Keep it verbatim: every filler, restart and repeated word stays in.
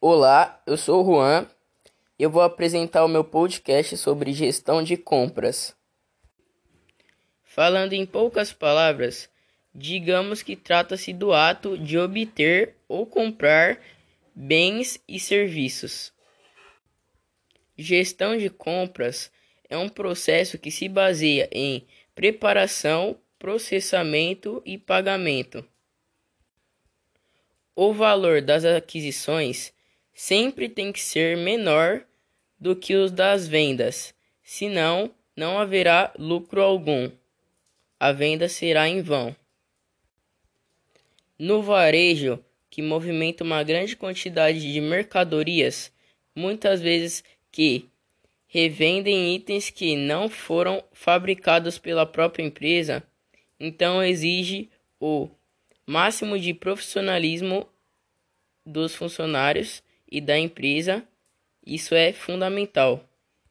Olá, eu sou o Juan e eu vou apresentar o meu podcast sobre gestão de compras. Falando em poucas palavras, digamos que trata-se do ato de obter ou comprar bens e serviços. Gestão de compras é um processo que se baseia em preparação, processamento e pagamento. O valor das aquisições sempre tem que ser menor do que os das vendas, senão não haverá lucro algum. A venda será em vão. No varejo, que movimenta uma grande quantidade de mercadorias, muitas vezes que revendem itens que não foram fabricados pela própria empresa, então exige o máximo de profissionalismo dos funcionários e da empresa. Isso é fundamental.